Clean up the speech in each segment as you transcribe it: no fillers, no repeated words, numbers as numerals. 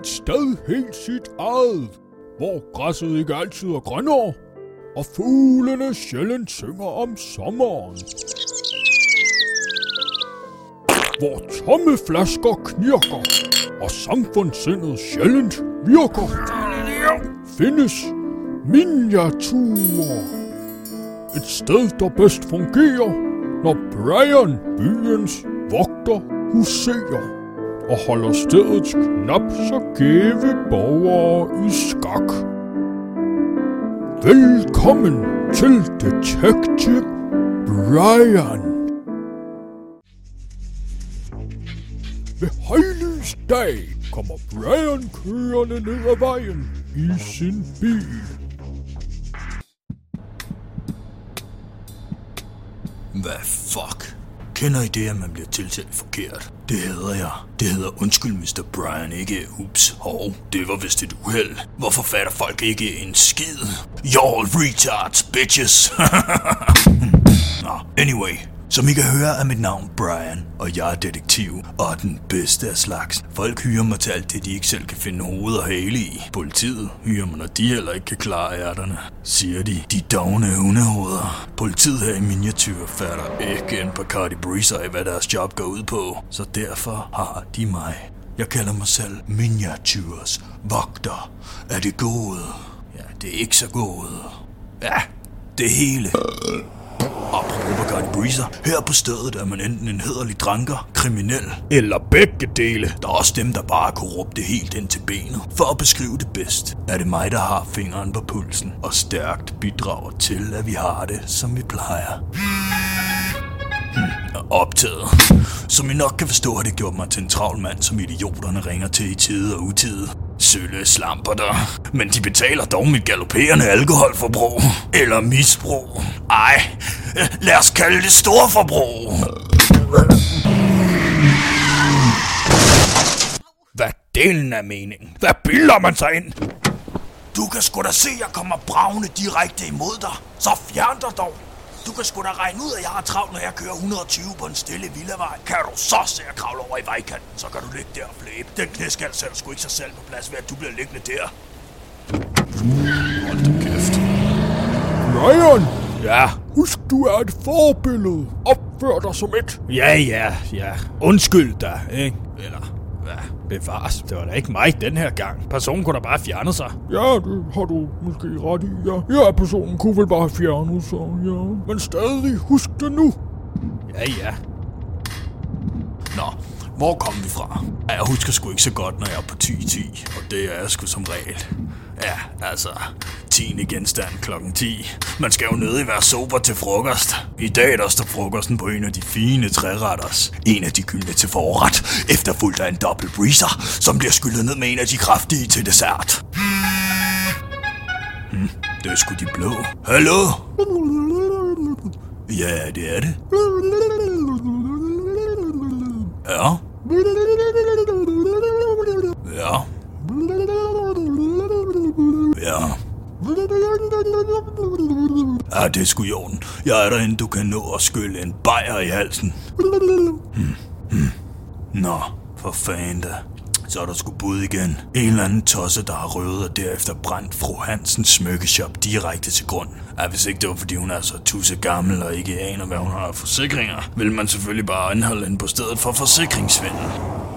et sted helt sit eget, hvor græsset ikke altid er grønnere, og fuglene sjældent synger om sommeren. Hvor tomme flasker knirker, og samfundssindet sjældent virker, findes miniaturer. Et sted, der bedst fungerer, når Brian, byens vogter, huserer, og holder stedets knap så gæve borgere i skak. Velkommen til Detektiv Brian. Ved højlys dag kommer Brian kørende ned ad vejen i sin bil. Hvad fuck? Kender I det, at man bliver tiltalt forkert? Det hedder jeg. Det hedder undskyld, Mr. Brian, ikke ups, hov. Det var vist et uheld. Hvorfor fatter folk ikke en skid? Y'all retards, bitches. Anyway. Som I kan høre, er mit navn Brian, og jeg er detektiv, og den bedste af slags. Folk hyrer mig til alt det, de ikke selv kan finde hoved og hale i. Politiet hyrer mig, når de heller ikke kan klare ærterne, siger de. De dogne hundehoveder. Politiet her i Miniatyr fatter ikke en Bacardi Breezer af, hvad deres job går ud på. Så derfor har de mig. Jeg kalder mig selv Miniatyrs Vogter. Er det gode? Ja, det er ikke så gode. Ja, det hele. Apropos Bacardi Breezer, her på stedet er man enten en hæderlig dranker, kriminel eller begge dele. Der er også dem, der bare kunne råbe det helt ind til benet. For at beskrive det bedst, er det mig, der har fingeren på pulsen og stærkt bidrager til, at vi har det, som vi plejer. Optaget. Som I nok kan forstå, har det gjort mig til en travl mand, som idioterne ringer til i tide og utide. Sølle slamper der. Men de betaler dog mit galopperende alkoholforbrug. Eller misbrug. Ej, lad os kalde det storforbrug. Hvad delen er meningen? Hvad bilder man sig ind? Du kan sgu da se, at jeg kommer bravende direkte imod dig. Så fjern dig dog. Du kan sgu da regne ud, at jeg har travlt, når jeg kører 120 på en stille villavej. Kan du så se at kravle over i vejkanten, så kan du ligge der og flæbe. Den knæskal sætter sgu ikke sig selv på plads ved, at du bliver liggende der. Hold da kæft. Brian! Ja? Husk, du er et forbillede. Opfør dig som et. Ja. Undskyld dig, ikke? Eller... Ja, bevares. Det var da ikke mig den her gang. Personen kunne da bare fjerne sig. Ja, det har du måske ret i, ja. Ja, personen kunne vel bare fjerne sig, ja. Men stadig husk det nu. Ja. Nå, hvor kom vi fra? Jeg husker sgu ikke så godt, når jeg er på 10:10. Og det er jeg sgu som regel. Ja, altså... 10. genstand klokken 10. Man skal jo nødig være sober til frokost. I dag der står frokosten på en af de fine træretters. En af de gyldne til forret. Efterfulgt af en dobbelt breezer, som bliver skyllet ned med en af de kraftige til dessert. Det er sgu de blå. Hallo? Ja, det er det. Ja. Ja. Ja. Ja, det er sgu i orden. Jeg er derinde, du kan nå at skylle en bajer i halsen. Nå, for fanden da. Så er der sgu bud igen. En eller anden tosse, der har røvet og derefter brændt Fru Hansens smykkeshop direkte til grund. Ja, hvis ikke det var, fordi hun er så tusse gammel og ikke aner, hvad hun har af forsikringer, ville man selvfølgelig bare anholde hende på stedet for forsikringssvindel.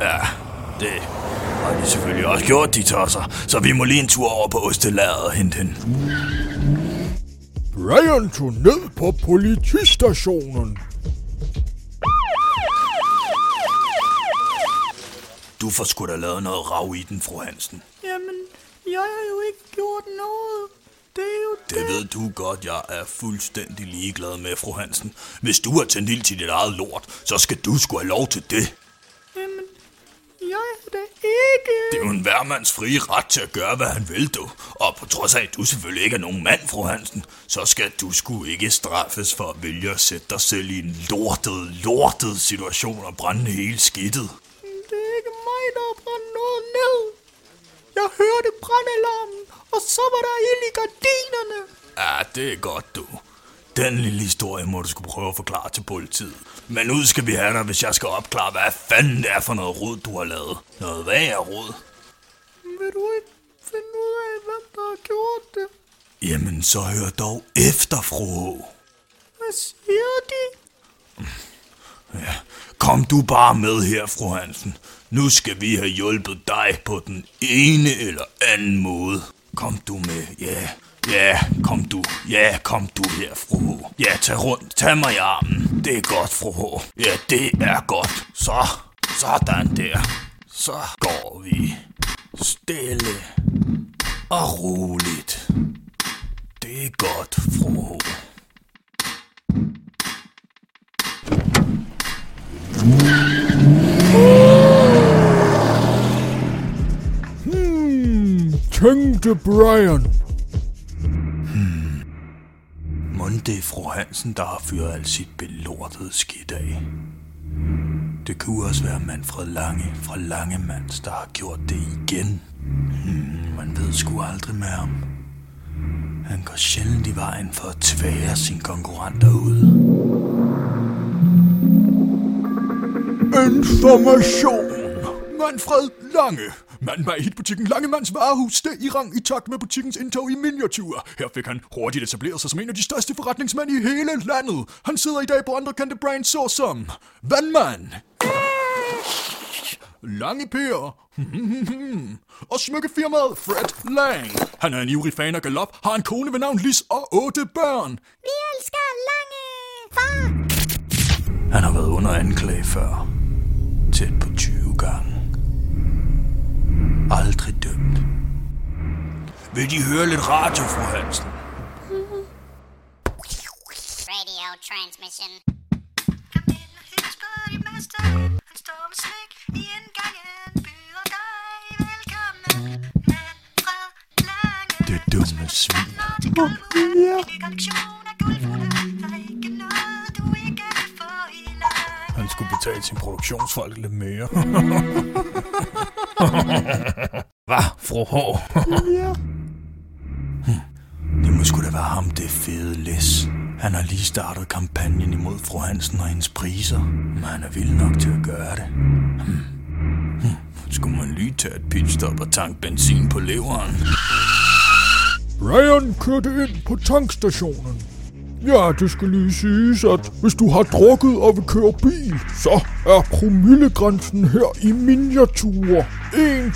Ja, det... har de selvfølgelig også gjort, de tosser, så vi må lige en tur over på Ostelæret og hente hende. Brian tog ned på politistationen. Du får sgu da lavet noget rav i den, Fru Hansen. Jamen, jeg har jo ikke gjort noget. Det er jo det. Det ved du godt, jeg er fuldstændig ligeglad med, Fru Hansen. Hvis du har tændt ild til dit eget lort, så skal du sgu have lov til det. Det er jo en hvermands frie ret til at gøre, hvad han vil, du. Og på trods af, at du selvfølgelig ikke er nogen mand, Fru Hansen, så skal du sgu ikke straffes for at vælge at sætte dig selv i en lortet situation og brænde hele skidtet. Det er ikke mig, der har brændt noget ned. Jeg hørte brandalarmen, og så var der ild i gardinerne. Ja, det er godt, du. Den lille historie må du skulle prøve at forklare til politiet. Men ud skal vi have dig, hvis jeg skal opklare, hvad fanden det er for noget rod, du har lavet. Noget værre rod. vil du ikke finde ud af, hvem der har gjort det? Jamen, så hør dog efter, fru. Hvad siger de? Ja, kom du bare med her, fru Hansen. Nu skal vi have hjulpet dig på den ene eller anden måde. Kom du med, ja. Ja, kom du. Ja, kom du her, fru. Ja, tag rundt. Tag mig i armen. Det er godt, fru. Ja, det er godt. Så. Sådan der. Så går vi stille og roligt. Det er godt, fru. Tænkte Brian. Mon det er fru Hansen, der har fyret alt sit belortede skidt af. Det kunne også være Manfred Lange fra Langemands, der har gjort det igen. Man ved sgu aldrig med ham. Han går sjældent i vejen for at tvære sine konkurrenter ud. Information! Manfred Lange! Manden var i hitbutikken Langemands Varehus steg i rang i takt med butikkens indtog i miniatyr. Her fik han hurtigt etableret sig som en af de største forretningsmænd i hele landet. Han sidder i dag på andre kendte brands såsom Vandmand, Lange Per og smykkefirmaet Fred Lang. Han er en ivrig fan af galop, har en kone ved navn Lis og 8 børn. Vi elsker Lange, far! Han har været under anklage før. Tæt på 20 gange. Aldrig dømt. Vil de høre lidt radio, fru Hansen? Radio transmission. Kom ind og hils på din mester. Han står med slik i indgangen. Byder dig velkommen. Manfred Lange. Det dumme svin. Åh, ja. Han skulle betale sin produktionsfolk lidt mere. Hvad, fru H? Ja. Det må sgu da være ham, det fede Lis. Han har lige startet kampagnen imod fru Hansen og hendes priser. Men han er vild nok til at gøre det. Skulle man lige tage et pitstop og tanke benzin på leveren? Brian kørte ind på tankstationen. Ja, det skal lige siges, at hvis du har drukket og vil køre bil, så er promillegrænsen her i miniatyr 1,8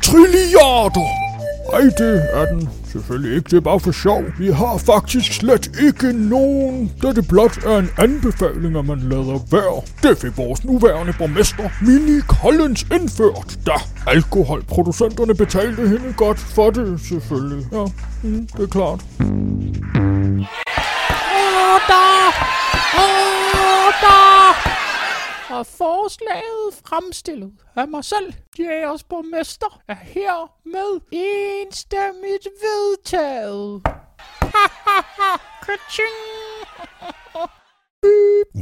trilliarder. Ej, det er den selvfølgelig ikke. Det er bare for sjov. Vi har faktisk slet ikke nogen, da det blot er en anbefaling, at man lader være. Det fik vores nuværende borgmester, Minnie Collins, indført, da alkoholproducenterne betalte hende godt for det, selvfølgelig. Ja, det er klart. Order! Og forslaget fremstillet af mig selv, jægers borgmester, er her med enstemmigt vedtaget.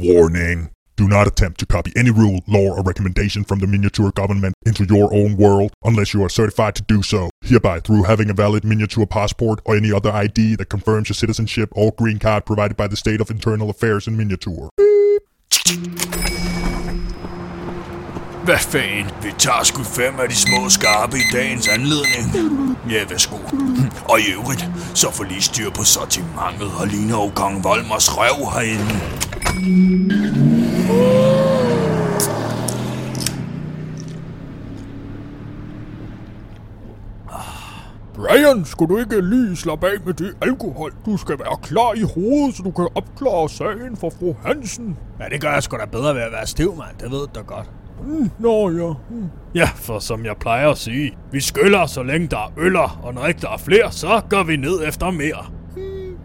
Warning. Do not attempt to copy any rule, law, or recommendation from the miniature government into your own world unless you are certified to do so. Hereby, through having a valid miniature passport or any other ID that confirms your citizenship or green card provided by the State of Internal Affairs in Miniature. Hvad fanden? Vi tager sgu 5 af de små skarpe i dagens anledning. Ja, værsgo. Og i øvrigt, så får lige styr på sortimentet og ligner jo Kong Volmers røv herinde. Brian, skulle du ikke lige slappe af med det alkohol? Du skal være klar i hovedet, så du kan opklare sagen for fru Hansen. Ja, det gør jeg sgu da bedre ved at være stiv, mand. Det ved du godt. Ja, for som jeg plejer at sige, vi skyller, så længe der er øller, og når ikke der er flere, så går vi ned efter mere.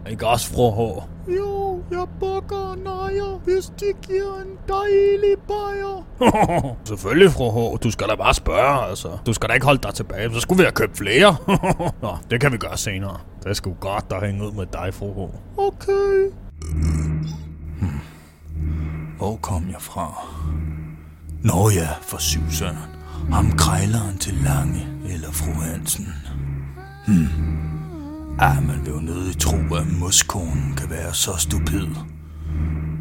Ikke også, fru H? Jo, jeg bukker nejer, hvis de giver en dejlig bajer. Selvfølgelig, fru H. Du skal da bare spørge, altså. Du skal da ikke holde dig tilbage, så skulle vi have købt flere. Nå, det kan vi gøre senere. Det skulle godt, der hænge ud med dig, fru H. Okay. Hvor kom jeg fra? Nå ja, for syvsøren. Ham krejleren til Lange eller fru Hansen. Man vil jo nødig tro, at muskonen kan være så stupid.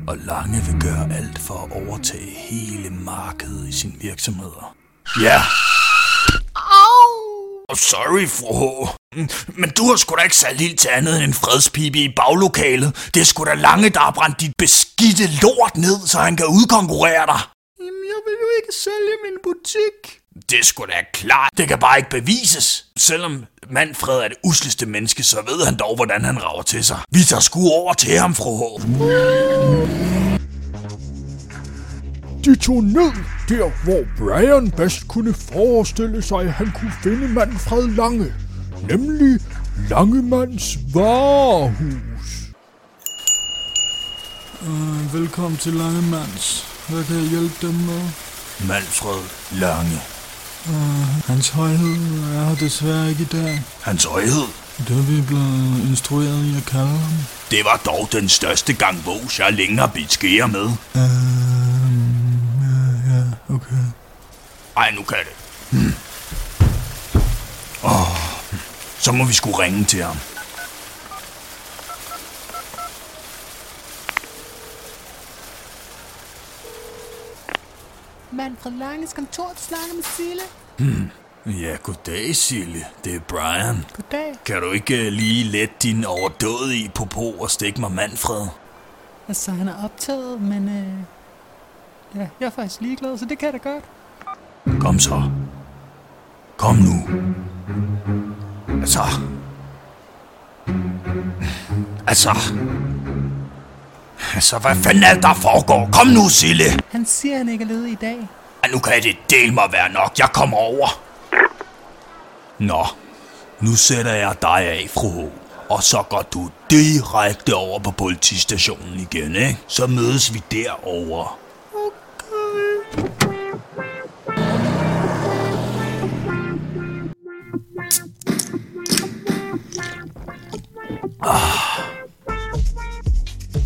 og Lange vil gøre alt for at overtage hele markedet i sine virksomheder. Ja. Oh, sorry, fru H. Men du har sgu da ikke sat ild til andet end en fredspibe i baglokalet. Det er sgu da Lange, der har brændt dit beskidte lort ned, så han kan udkonkurrere dig. Jamen, jeg vil jo ikke sælge min butik. Det er sgu da klart. Det kan bare ikke bevises. Selvom Manfred er det usleste menneske, så ved han dog, hvordan han rager til sig. Vi tager sgu over til ham, fru H. De tog ned der, hvor Brian bedst kunne forestille sig, at han kunne finde Manfred Lange. Nemlig Langemands Varehus. Velkommen til Langemands. Hvad kan jeg hjælpe dem med? Manfred Lange. Hans højhed er desværre ikke i dag. Hans højhed? Det er vi blevet instrueret i at kalde ham. Det var dog den største gangvås, jeg længe har bidt skære med. Ja, okay. Ej, nu kan det. Så må vi sgu ringe til ham. Manfred Langes kontor snakker med Sille. Ja, goddag Sille. Det er Brian. Goddag. Kan du ikke lige lette din overdådige popo og stikke mig Manfred? Altså, han er optaget, men ja, jeg er faktisk ligeglad, så det kan jeg da godt. Kom så. Kom nu. Altså, hvad fanden er det, der foregår? Kom nu, Sille! Han siger, han ikke er ledig i dag. Ja, nu kan det dele mig være nok. Jeg kommer over. Nå, nu sætter jeg dig af, fru H. Og så går du direkte over på politistationen igen, ikke? Så mødes vi derovre. Okay.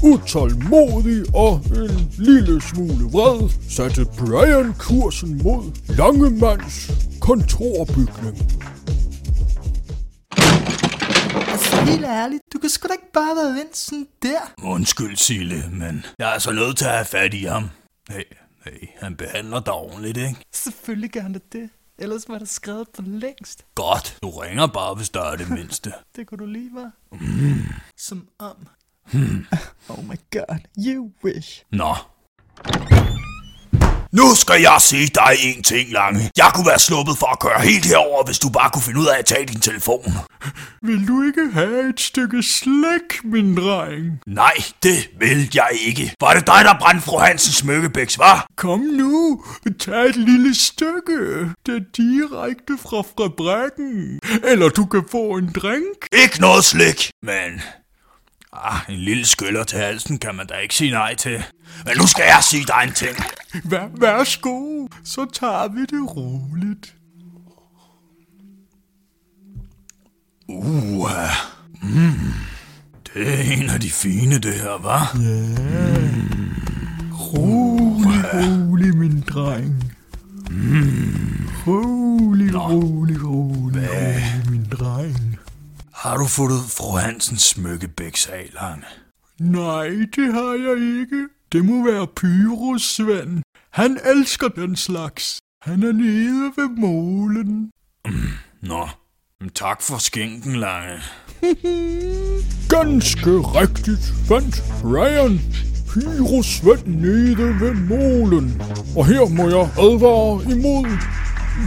Utålmodig og en lille smule vred satte Brian kursen mod Langemands kontorbygning. Altså helt ærligt, du kan sgu da ikke bare være vendt sådan der. Undskyld Sille, men jeg er altså nødt til at have fat i ham. Hey, han behandler dig ordentligt, ikke? Selvfølgelig gør han det. Ellers var der skrevet for længst. Godt, du ringer bare, hvis der er det mindste. Det kunne du lige være. Som om. Oh my god, you wish. Nå. Nu skal jeg sige dig en ting, Lange. Jeg kunne være sluppet for at køre helt herover, hvis du bare kunne finde ud af at tage din telefon. Vil du ikke have et stykke slik, min dreng? Nej, det vil jeg ikke. Var det dig, der brændte Fru Hansens smykkebiks, hva'? Kom nu, tag et lille stykke. Det er direkte fra fabrikken. Eller du kan få en drink. Ikke noget slik, men... en lille skyller til halsen kan man da ikke sige nej til. Men nu skal jeg sige dig en ting. Værsgo, så tager vi det roligt. Det er en af de fine, det her, hva'? Yeah. Rolig, min dreng. Rolig, min dreng. Har du fundet Fru Hansens smykkebiks af, Lange? Nej, det har jeg ikke. Det må være Pyrus Svend. Han elsker den slags. Han er nede ved målen. Nå, tak for skænken, Lange. Ganske rigtigt fandt Brian Pyrus Svend nede ved målen. Og her må jeg advare imod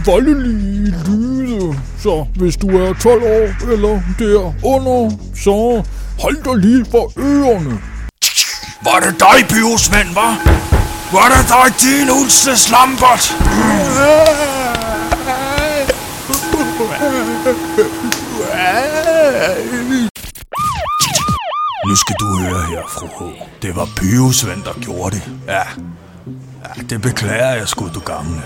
voldelige lyde, så hvis du er 12 år eller derunder, så hold dig lige for ørerne. Var det dig, Pyrus Svend, hva'? Var det dig, din ulste slambert? Nu skal du høre her, fru H. Det var Pyrus Svend, der gjorde det. Ja, det beklager jeg sgu, du gamle.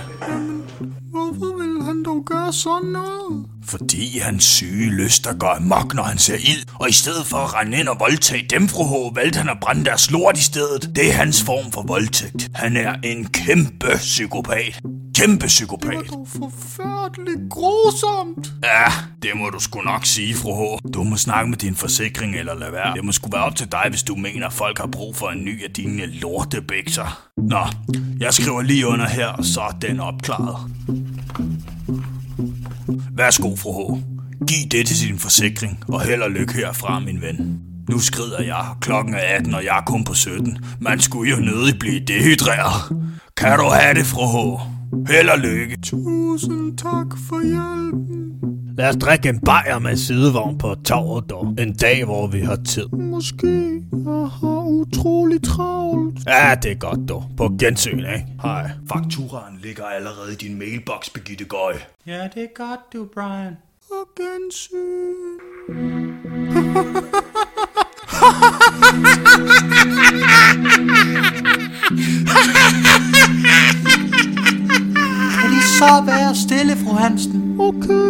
Hvorfor vil han dog gøre sådan noget? Fordi hans syge lyster går amok, når han ser ild. Og i stedet for at rende ind og voldtage dem, fru H, valgte han at brænde deres lort i stedet. Det er hans form for voldtægt. Han er en kæmpe psykopat. kæmpe psykopat. Det var dog forfærdeligt grusomt. Ja, det må du sgu nok sige, fru H. Du må snakke med din forsikring eller lad være. Det må sgu være op til dig, hvis du mener, at folk har brug for en ny af dine lortebikser. Nå, jeg skriver lige under her, og så er den opklaret. Værsgo, fru H. Giv det til din forsikring, og held og lykke herfra, min ven. Nu skrider jeg. Klokken er 18, og jeg er kun på 17. Man skulle jo nødig blive dehydreret. Kan du have det, fru H? Held og lykke. Tusind tak for hjælpen. Lad os drikke en bajer med sidevogn på torvet dog. En dag, hvor vi har tid. Måske jeg har utrolig travlt. Ja, det er godt dog. På gensyn, ikke? Hej. Fakturaen ligger allerede i din mailbox, Birgitte Gøy. Ja, det er godt du, Brian. På gensyn. Kan I så være stille, fru Hansen? Okay.